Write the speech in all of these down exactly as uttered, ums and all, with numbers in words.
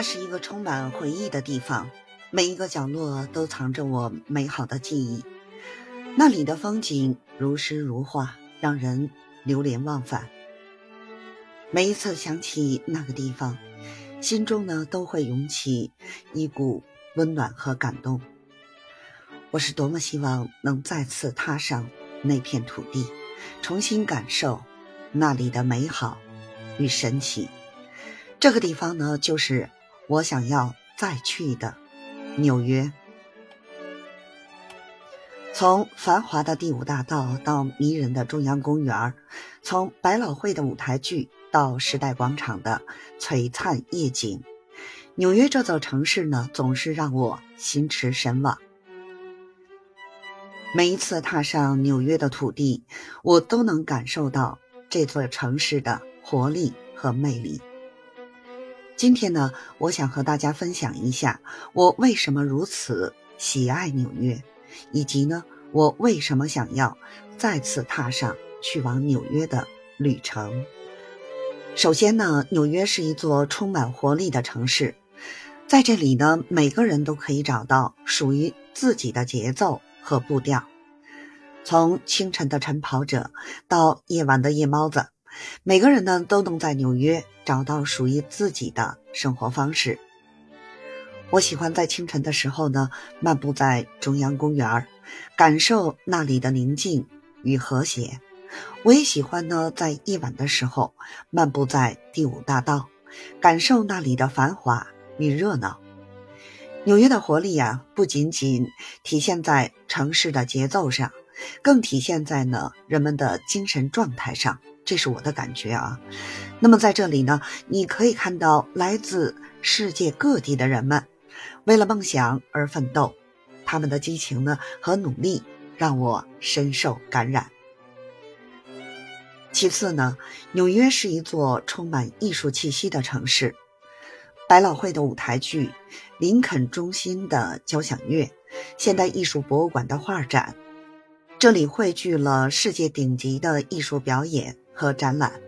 那是一个充满回忆的地方，每一个角落都藏着我美好的记忆。那里的风景如诗如画，让人流连忘返。每一次想起那个地方，心中呢都会涌起一股温暖和感动。我是多么希望能再次踏上那片土地，重新感受那里的美好与神奇。这个地方呢，就是我想要再去的纽约。从繁华的第五大道到迷人的中央公园，从百老汇的舞台剧到时代广场的璀璨夜景，纽约这座城市呢，总是让我心驰神往。每一次踏上纽约的土地，我都能感受到这座城市的活力和魅力。今天呢，我想和大家分享一下我为什么如此喜爱纽约，以及呢，我为什么想要再次踏上去往纽约的旅程。首先呢，纽约是一座充满活力的城市，在这里呢，每个人都可以找到属于自己的节奏和步调。从清晨的晨跑者到夜晚的夜猫子，每个人呢都能在纽约找到属于自己的生活方式。我喜欢在清晨的时候呢，漫步在中央公园，感受那里的宁静与和谐。我也喜欢呢，在夜晚的时候，漫步在第五大道，感受那里的繁华与热闹。纽约的活力啊，不仅仅体现在城市的节奏上，更体现在呢，人们的精神状态上。这是我的感觉啊。那么在这里呢，你可以看到来自世界各地的人们为了梦想而奋斗，他们的激情呢和努力让我深受感染。其次呢，纽约是一座充满艺术气息的城市。百老汇的舞台剧，林肯中心的交响乐，现代艺术博物馆的画展，这里汇聚了世界顶级的艺术表演和展览。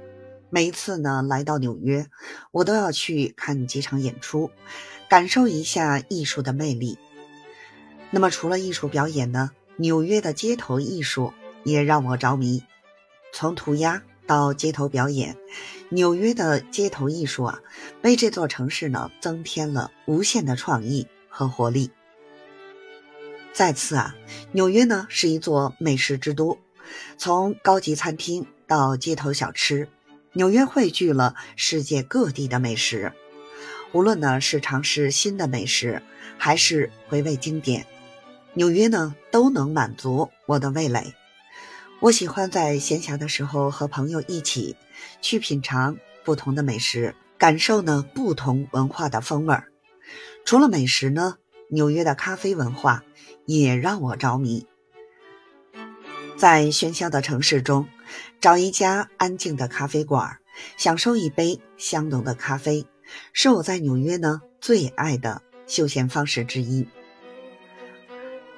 每一次呢，来到纽约，我都要去看几场演出，感受一下艺术的魅力。那么除了艺术表演呢，纽约的街头艺术也让我着迷。从涂鸦到街头表演，纽约的街头艺术啊，为这座城市呢增添了无限的创意和活力。再次啊，纽约呢是一座美食之都，从高级餐厅到街头小吃，纽约汇聚了世界各地的美食。无论呢是尝试新的美食，还是回味经典，纽约呢都能满足我的味蕾。我喜欢在闲暇的时候和朋友一起去品尝不同的美食，感受呢不同文化的风味。除了美食呢，纽约的咖啡文化也让我着迷。在喧嚣的城市中，找一家安静的咖啡馆，享受一杯香浓的咖啡，是我在纽约呢最爱的休闲方式之一。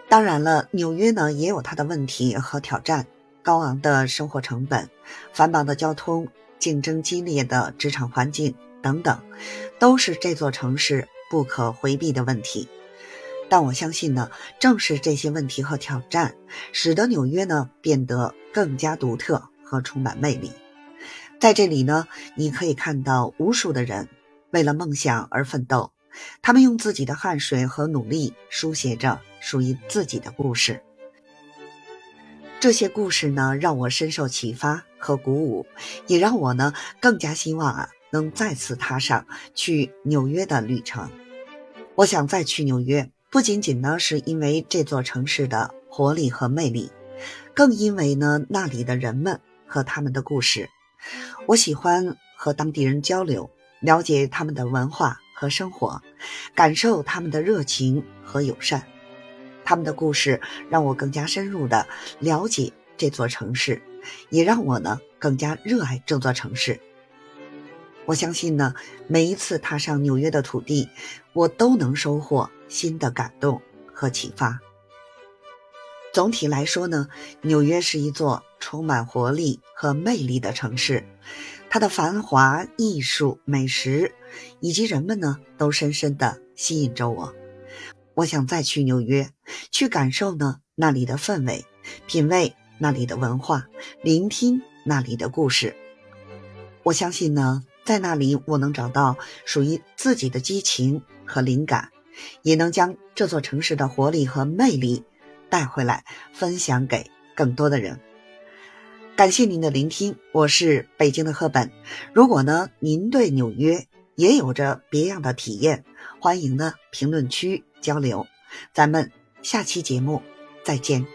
当然了，纽约呢也有它的问题和挑战，高昂的生活成本，繁忙的交通，竞争激烈的职场环境等等，都是这座城市不可回避的问题。但我相信呢，正是这些问题和挑战，使得纽约呢变得更加独特和充满魅力。在这里呢，你可以看到无数的人为了梦想而奋斗，他们用自己的汗水和努力书写着属于自己的故事。这些故事呢，让我深受启发和鼓舞，也让我呢更加希望啊，能再次踏上去纽约的旅程。我想再去纽约，不仅仅呢是因为这座城市的活力和魅力，更因为呢那里的人们和他们的故事。我喜欢和当地人交流，了解他们的文化和生活，感受他们的热情和友善。他们的故事让我更加深入的了解这座城市，也让我呢更加热爱这座城市。我相信呢，每一次踏上纽约的土地，我都能收获新的感动和启发。总体来说呢，纽约是一座充满活力和魅力的城市，它的繁华、艺术、美食以及人们呢，都深深地吸引着我。我想再去纽约，去感受呢那里的氛围，品味那里的文化，聆听那里的故事。我相信呢，在那里我能找到属于自己的激情和灵感，也能将这座城市的活力和魅力带回来，分享给更多的人。感谢您的聆听，我是北京的赫本。如果呢您对纽约也有着别样的体验，欢迎呢评论区交流。咱们下期节目再见。